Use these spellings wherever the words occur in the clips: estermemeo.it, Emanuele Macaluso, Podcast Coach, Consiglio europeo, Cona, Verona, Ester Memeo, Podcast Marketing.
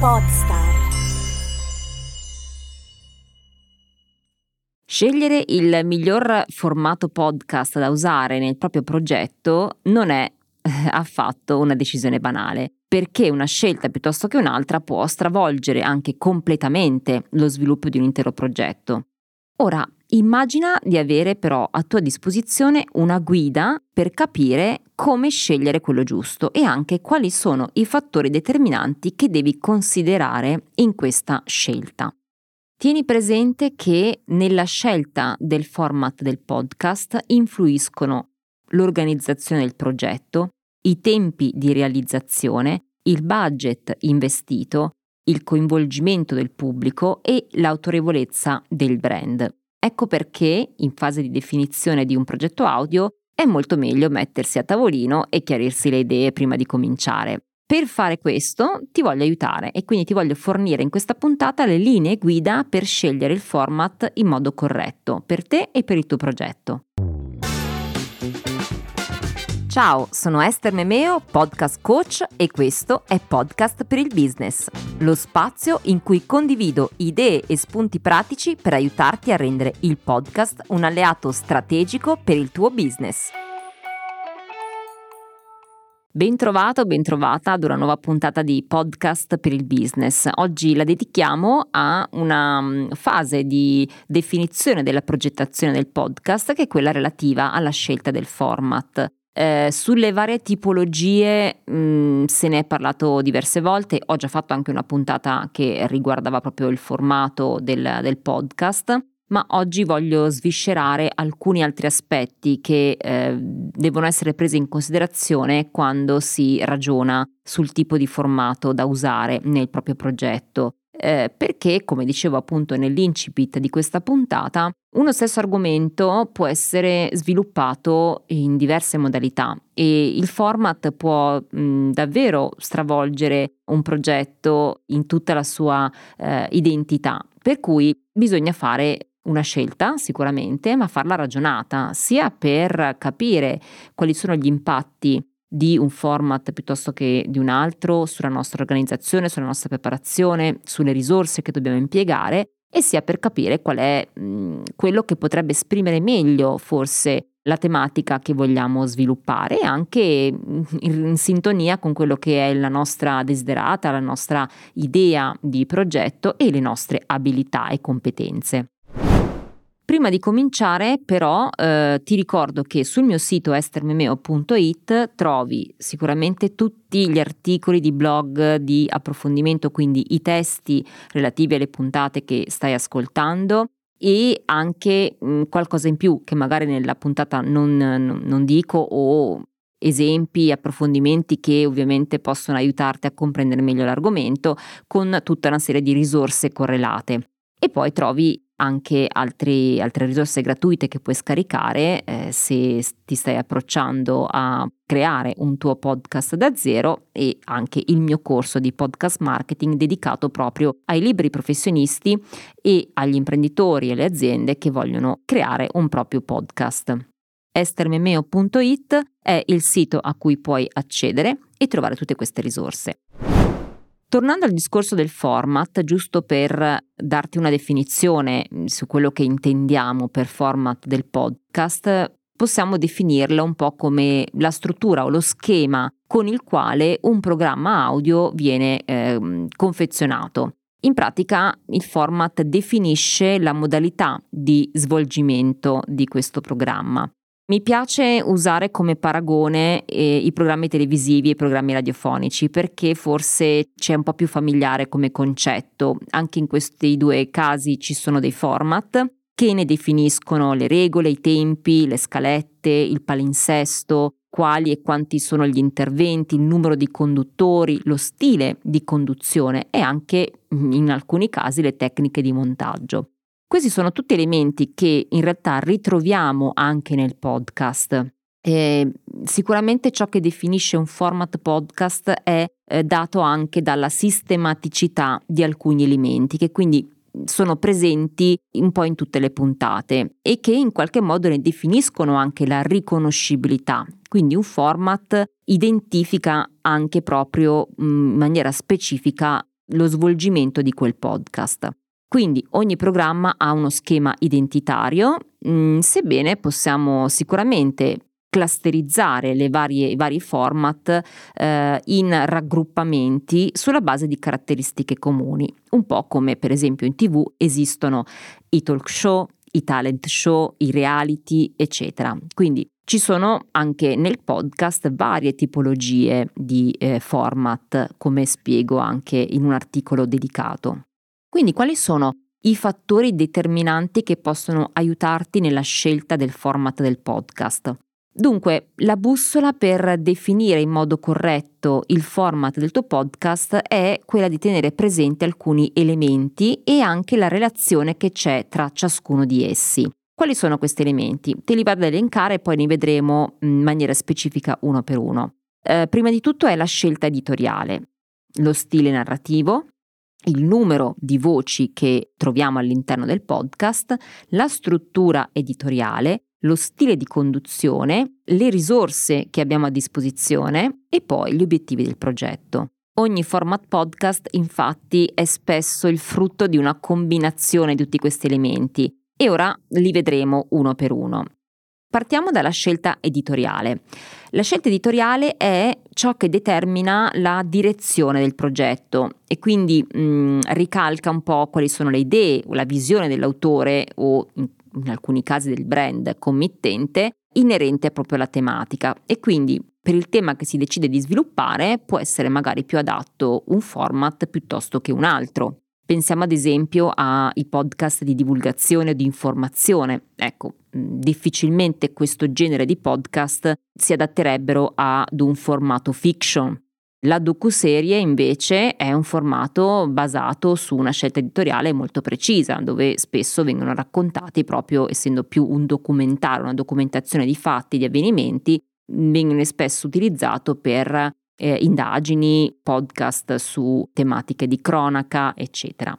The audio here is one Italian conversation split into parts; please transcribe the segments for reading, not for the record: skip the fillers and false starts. Podstar. Scegliere il miglior formato podcast da usare nel proprio progetto non è affatto una decisione banale, perché una scelta piuttosto che un'altra può stravolgere anche completamente lo sviluppo di un intero progetto. Ora, immagina di avere però a tua disposizione una guida per capire come scegliere quello giusto e anche quali sono i fattori determinanti che devi considerare in questa scelta. Tieni presente che nella scelta del format del podcast influiscono l'organizzazione del progetto, i tempi di realizzazione, il budget investito, il coinvolgimento del pubblico e l'autorevolezza del brand. Ecco perché, in fase di definizione di un progetto audio, è molto meglio mettersi a tavolino e chiarirsi le idee prima di cominciare. Per fare questo ti voglio aiutare e quindi ti voglio fornire in questa puntata le linee guida per scegliere il format in modo corretto, per te e per il tuo progetto. Ciao, sono Ester Memeo, Podcast Coach, e questo è Podcast per il Business, lo spazio in cui condivido idee e spunti pratici per aiutarti a rendere il podcast un alleato strategico per il tuo business. Bentrovato, bentrovata ad una nuova puntata di Podcast per il Business. Oggi la dedichiamo a una fase di definizione della progettazione del podcast, che è quella relativa alla scelta del format. Sulle varie tipologie se ne è parlato diverse volte, ho già fatto anche una puntata che riguardava proprio il formato del podcast, ma oggi voglio sviscerare alcuni altri aspetti che devono essere presi in considerazione quando si ragiona sul tipo di formato da usare nel proprio progetto. Perché, come dicevo appunto nell'incipit di questa puntata, uno stesso argomento può essere sviluppato in diverse modalità e il format può davvero stravolgere un progetto in tutta la sua identità, per cui bisogna fare una scelta sicuramente, ma farla ragionata, sia per capire quali sono gli impatti di un format piuttosto che di un altro sulla nostra organizzazione, sulla nostra preparazione, sulle risorse che dobbiamo impiegare, e sia per capire qual è quello che potrebbe esprimere meglio forse la tematica che vogliamo sviluppare, anche in sintonia con quello che è la nostra desiderata, la nostra idea di progetto e le nostre abilità e competenze. Prima di cominciare però ti ricordo che sul mio sito estermemeo.it trovi sicuramente tutti gli articoli di blog di approfondimento, quindi i testi relativi alle puntate che stai ascoltando, e anche qualcosa in più che magari nella puntata non dico, o esempi, approfondimenti che ovviamente possono aiutarti a comprendere meglio l'argomento, con tutta una serie di risorse correlate. E poi trovi anche altre risorse gratuite che puoi scaricare se ti stai approcciando a creare un tuo podcast da zero, e anche il mio corso di podcast marketing dedicato proprio ai liberi professionisti e agli imprenditori e alle aziende che vogliono creare un proprio podcast. estermemeo.it è il sito a cui puoi accedere e trovare tutte queste risorse. Tornando al discorso del format, giusto per darti una definizione su quello che intendiamo per format del podcast, possiamo definirlo un po' come la struttura o lo schema con il quale un programma audio viene confezionato. In pratica il format definisce la modalità di svolgimento di questo programma. Mi piace usare come paragone i programmi televisivi e i programmi radiofonici, perché forse c'è un po' più familiare come concetto. Anche in questi due casi ci sono dei format che ne definiscono le regole, i tempi, le scalette, il palinsesto, quali e quanti sono gli interventi, il numero di conduttori, lo stile di conduzione e anche, in alcuni casi, le tecniche di montaggio. Questi sono tutti elementi che in realtà ritroviamo anche nel podcast. Sicuramente ciò che definisce un format podcast è dato anche dalla sistematicità di alcuni elementi, che quindi sono presenti un po' in tutte le puntate e che in qualche modo ne definiscono anche la riconoscibilità. Quindi un format identifica anche proprio in maniera specifica lo svolgimento di quel podcast. Quindi ogni programma ha uno schema identitario, sebbene possiamo sicuramente clusterizzare i vari format in raggruppamenti sulla base di caratteristiche comuni, un po' come per esempio in TV esistono i talk show, i talent show, i reality, eccetera. Quindi ci sono anche nel podcast varie tipologie di format, come spiego anche in un articolo dedicato. Quindi quali sono i fattori determinanti che possono aiutarti nella scelta del format del podcast? Dunque, la bussola per definire in modo corretto il format del tuo podcast è quella di tenere presenti alcuni elementi e anche la relazione che c'è tra ciascuno di essi. Quali sono questi elementi? Te li vado ad elencare e poi ne vedremo in maniera specifica uno per uno. Prima di tutto è la scelta editoriale, lo stile narrativo, il numero di voci che troviamo all'interno del podcast, la struttura editoriale, lo stile di conduzione, le risorse che abbiamo a disposizione e poi gli obiettivi del progetto. Ogni format podcast, infatti, è spesso il frutto di una combinazione di tutti questi elementi e ora li vedremo uno per uno. Partiamo dalla scelta editoriale. La scelta editoriale è ciò che determina la direzione del progetto e quindi ricalca un po' quali sono le idee o la visione dell'autore o in alcuni casi del brand committente inerente proprio alla tematica, e quindi per il tema che si decide di sviluppare può essere magari più adatto un format piuttosto che un altro. Pensiamo ad esempio ai podcast di divulgazione o di informazione. Ecco, difficilmente questo genere di podcast si adatterebbero ad un formato fiction. La docuserie invece è un formato basato su una scelta editoriale molto precisa, dove spesso vengono raccontati, proprio essendo più un documentario, una documentazione di fatti, di avvenimenti, vengono spesso utilizzato per indagini, podcast su tematiche di cronaca, eccetera.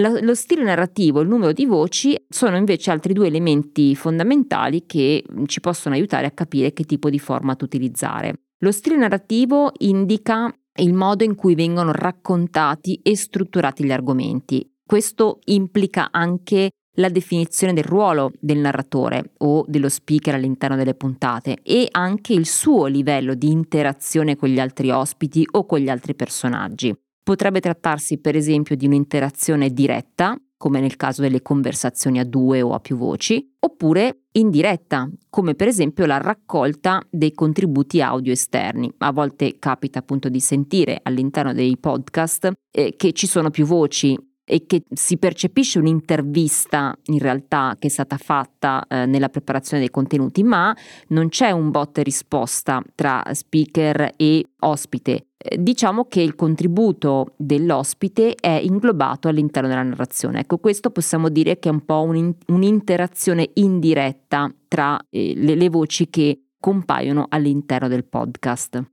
Lo stile narrativo e il numero di voci sono invece altri due elementi fondamentali che ci possono aiutare a capire che tipo di format utilizzare. Lo stile narrativo indica il modo in cui vengono raccontati e strutturati gli argomenti. Questo implica anche la definizione del ruolo del narratore o dello speaker all'interno delle puntate e anche il suo livello di interazione con gli altri ospiti o con gli altri personaggi. Potrebbe trattarsi per esempio di un'interazione diretta, come nel caso delle conversazioni a due o a più voci, oppure indiretta, come per esempio la raccolta dei contributi audio esterni. A volte capita appunto di sentire all'interno dei podcast che ci sono più voci e che si percepisce un'intervista in realtà che è stata fatta nella preparazione dei contenuti, ma non c'è un botta e risposta tra speaker e ospite. Diciamo che il contributo dell'ospite è inglobato all'interno della narrazione. Ecco, questo possiamo dire che è un po' un'interazione indiretta tra le voci che compaiono all'interno del podcast.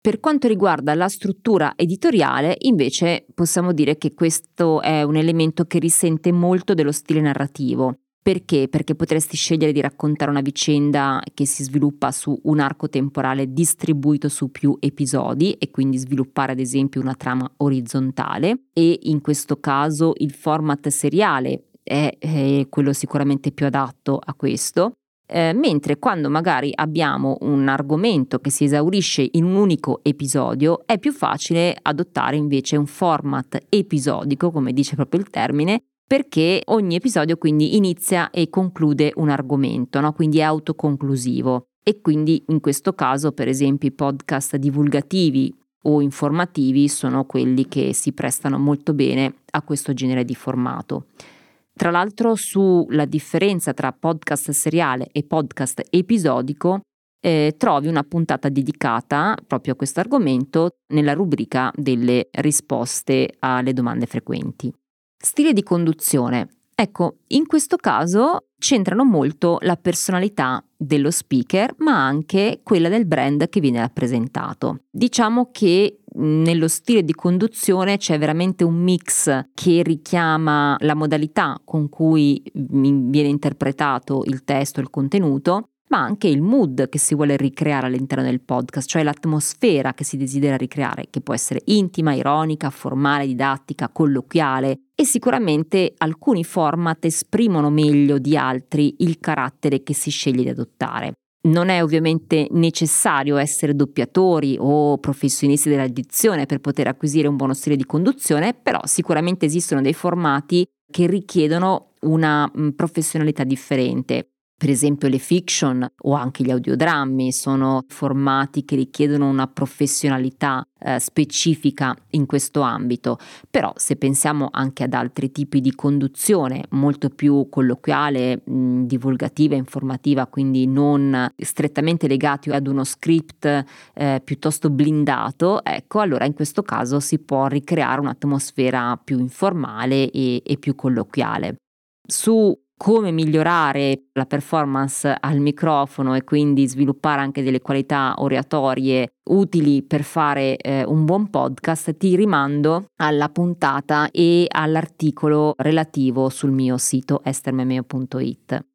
Per quanto riguarda la struttura editoriale, invece, possiamo dire che questo è un elemento che risente molto dello stile narrativo. Perché? Perché potresti scegliere di raccontare una vicenda che si sviluppa su un arco temporale distribuito su più episodi e quindi sviluppare ad esempio una trama orizzontale, e in questo caso il format seriale è quello sicuramente più adatto a questo. Mentre quando magari abbiamo un argomento che si esaurisce in un unico episodio, è più facile adottare invece un format episodico, come dice proprio il termine, perché ogni episodio quindi inizia e conclude un argomento, no? Quindi è autoconclusivo, e quindi in questo caso per esempio i podcast divulgativi o informativi sono quelli che si prestano molto bene a questo genere di formato. Tra l'altro, sulla differenza tra podcast seriale e podcast episodico trovi una puntata dedicata proprio a questo argomento nella rubrica delle risposte alle domande frequenti. Stile di conduzione. Ecco, in questo caso c'entrano molto la personalità dello speaker, ma anche quella del brand che viene rappresentato. Diciamo che nello stile di conduzione c'è veramente un mix che richiama la modalità con cui viene interpretato il testo, il contenuto, ma anche il mood che si vuole ricreare all'interno del podcast, cioè l'atmosfera che si desidera ricreare, che può essere intima, ironica, formale, didattica, colloquiale. E sicuramente alcuni format esprimono meglio di altri il carattere che si sceglie di adottare. Non è ovviamente necessario essere doppiatori o professionisti dell'addizione per poter acquisire un buono stile di conduzione, però sicuramente esistono dei formati che richiedono una professionalità differente. Per esempio le fiction o anche gli audiodrammi sono formati che richiedono una professionalità specifica in questo ambito, però se pensiamo anche ad altri tipi di conduzione molto più colloquiale, divulgativa, informativa, quindi non strettamente legati ad uno script piuttosto blindato, ecco, allora in questo caso si può ricreare un'atmosfera più informale e più colloquiale. Su come migliorare la performance al microfono e quindi sviluppare anche delle qualità oratorie utili per fare un buon podcast, ti rimando alla puntata e all'articolo relativo sul mio sito estermemeo.it.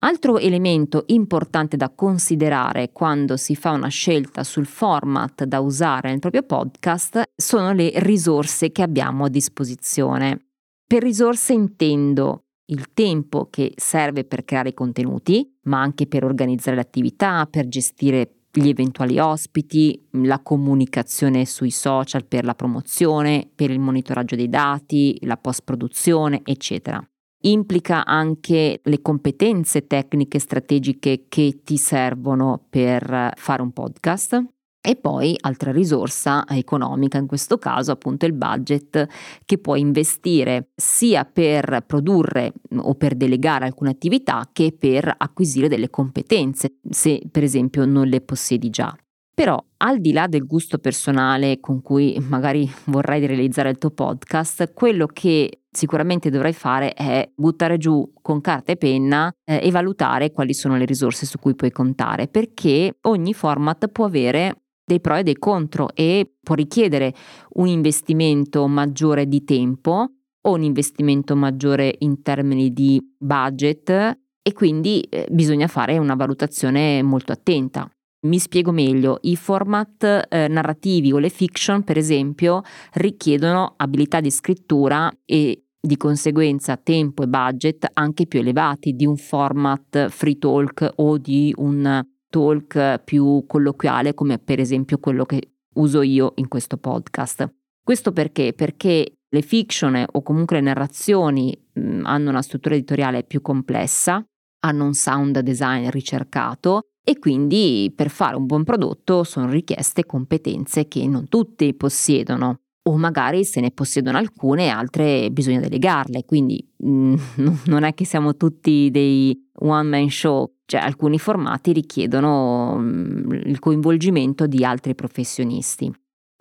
Altro elemento importante da considerare quando si fa una scelta sul format da usare nel proprio podcast sono le risorse che abbiamo a disposizione. Per risorse intendo il tempo che serve per creare i contenuti, ma anche per organizzare le attività, per gestire gli eventuali ospiti, la comunicazione sui social per la promozione, per il monitoraggio dei dati, la post-produzione, eccetera. Implica anche le competenze tecniche strategiche che ti servono per fare un podcast. E poi altra risorsa economica, in questo caso appunto il budget che puoi investire sia per produrre o per delegare alcune attività che per acquisire delle competenze, se per esempio non le possiedi già. Però al di là del gusto personale con cui magari vorrai realizzare il tuo podcast, quello che sicuramente dovrai fare è buttare giù con carta e penna e valutare quali sono le risorse su cui puoi contare, perché ogni format può avere dei pro e dei contro e può richiedere un investimento maggiore di tempo o un investimento maggiore in termini di budget e quindi bisogna fare una valutazione molto attenta. Mi spiego meglio, i format narrativi o le fiction per esempio richiedono abilità di scrittura e di conseguenza tempo e budget anche più elevati di un format free talk o di un talk più colloquiale come per esempio quello che uso io in questo podcast. Questo perché? Perché le fiction o comunque le narrazioni hanno una struttura editoriale più complessa, hanno un sound design ricercato e quindi per fare un buon prodotto sono richieste competenze che non tutti possiedono o magari se ne possiedono alcune altre bisogna delegarle, quindi non è che siamo tutti dei one man show. Cioè, alcuni formati richiedono il coinvolgimento di altri professionisti.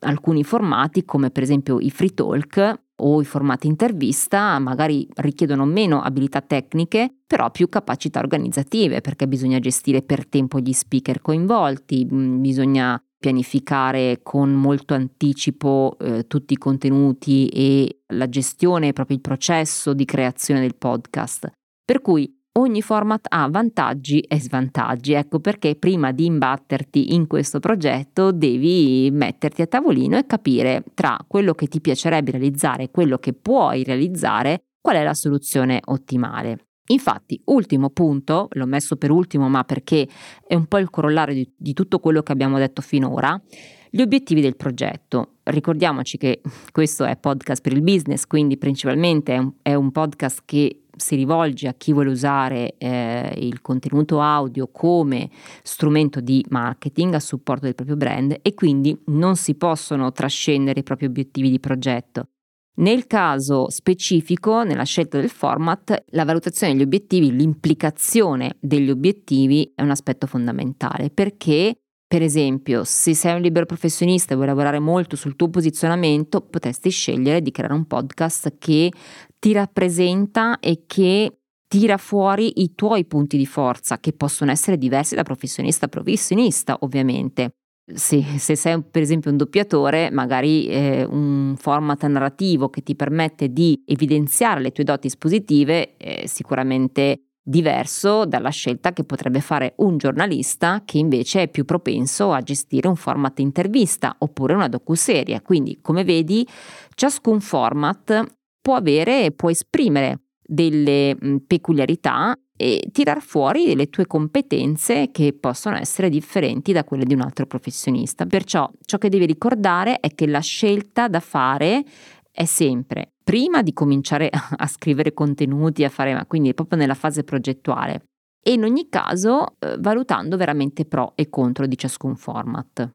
Alcuni formati, come per esempio i free talk o i formati intervista, magari richiedono meno abilità tecniche, però più capacità organizzative, perché bisogna gestire per tempo gli speaker coinvolti, bisogna pianificare con molto anticipo tutti i contenuti e la gestione, proprio il processo di creazione del podcast. Per cui ogni format ha vantaggi e svantaggi, ecco perché prima di imbatterti in questo progetto devi metterti a tavolino e capire tra quello che ti piacerebbe realizzare e quello che puoi realizzare qual è la soluzione ottimale. Infatti, ultimo punto, l'ho messo per ultimo ma perché è un po' il corollario di tutto quello che abbiamo detto finora, gli obiettivi del progetto. Ricordiamoci che questo è Podcast per il Business, quindi principalmente è un podcast che si rivolge a chi vuole usare il contenuto audio come strumento di marketing a supporto del proprio brand e quindi non si possono trascendere i propri obiettivi di progetto. Nel caso specifico, nella scelta del format, la valutazione degli obiettivi, l'implicazione degli obiettivi è un aspetto fondamentale perché, per esempio, se sei un libero professionista e vuoi lavorare molto sul tuo posizionamento, potresti scegliere di creare un podcast che ti rappresenta e che tira fuori i tuoi punti di forza, che possono essere diversi da professionista a professionista, ovviamente. Se sei per esempio un doppiatore, magari un format narrativo che ti permette di evidenziare le tue doti espositive sicuramente diverso dalla scelta che potrebbe fare un giornalista che invece è più propenso a gestire un format intervista oppure una docuserie. Quindi, come vedi, ciascun format può avere e può esprimere delle peculiarità e tirar fuori delle tue competenze che possono essere differenti da quelle di un altro professionista. Perciò ciò che devi ricordare è che la scelta da fare è sempre, prima di cominciare a scrivere contenuti, a fare, ma quindi proprio nella fase progettuale, e in ogni caso valutando veramente pro e contro di ciascun format.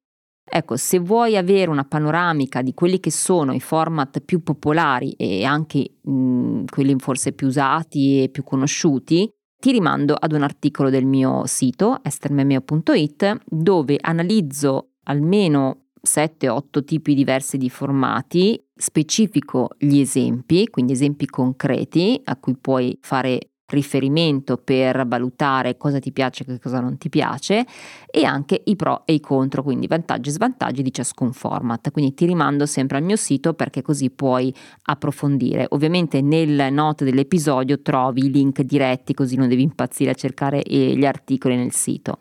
Ecco, se vuoi avere una panoramica di quelli che sono i format più popolari e anche quelli forse più usati e più conosciuti, ti rimando ad un articolo del mio sito estermemeo.it, dove analizzo almeno 7-8 tipi diversi di formati, specifico gli esempi, quindi esempi concreti a cui puoi fare riferimento per valutare cosa ti piace e cosa non ti piace, e anche i pro e i contro, quindi vantaggi e svantaggi di ciascun format. Quindi ti rimando sempre al mio sito, perché così puoi approfondire. Ovviamente nel note dell'episodio trovi i link diretti, così non devi impazzire a cercare gli articoli nel sito.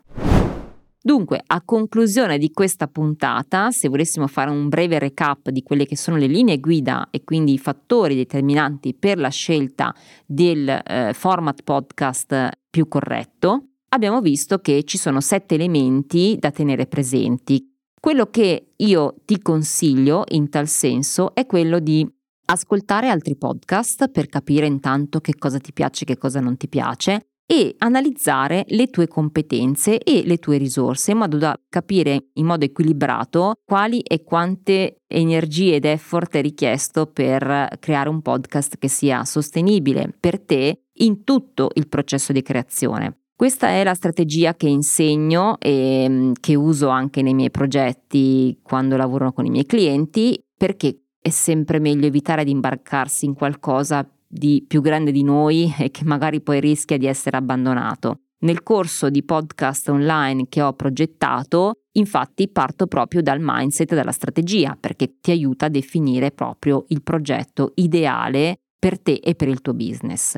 Dunque, a conclusione di questa puntata, se volessimo fare un breve recap di quelle che sono le linee guida e quindi i fattori determinanti per la scelta del format podcast più corretto, abbiamo visto che ci sono 7 elementi da tenere presenti. Quello che io ti consiglio in tal senso è quello di ascoltare altri podcast per capire intanto che cosa ti piace e che cosa non ti piace, e analizzare le tue competenze e le tue risorse in modo da capire in modo equilibrato quali e quante energie ed effort è richiesto per creare un podcast che sia sostenibile per te in tutto il processo di creazione. Questa è la strategia che insegno e che uso anche nei miei progetti quando lavoro con i miei clienti, perché è sempre meglio evitare di imbarcarsi in qualcosa di più grande di noi e che magari poi rischia di essere abbandonato. Nel corso di podcast online che ho progettato, infatti, parto proprio dal mindset e dalla strategia, perché ti aiuta a definire proprio il progetto ideale per te e per il tuo business.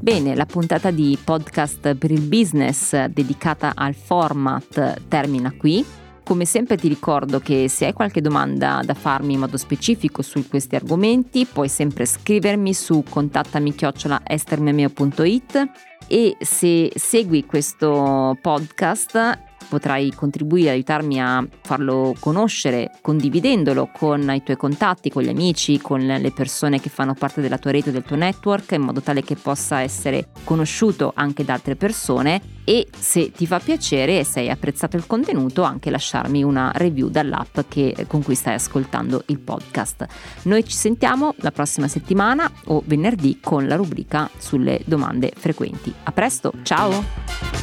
Bene, la puntata di Podcast per il Business dedicata al format termina qui. Come sempre ti ricordo che se hai qualche domanda da farmi in modo specifico su questi argomenti, puoi sempre scrivermi su contattami@estermemeo.it, e se segui questo podcast potrai contribuire ad aiutarmi a farlo conoscere condividendolo con i tuoi contatti, con gli amici, con le persone che fanno parte della tua rete, del tuo network, in modo tale che possa essere conosciuto anche da altre persone. E se ti fa piacere e sei apprezzato il contenuto, anche lasciarmi una review dall'app con cui stai ascoltando il podcast. Noi ci sentiamo la prossima settimana o venerdì con la rubrica sulle domande frequenti. A presto, ciao!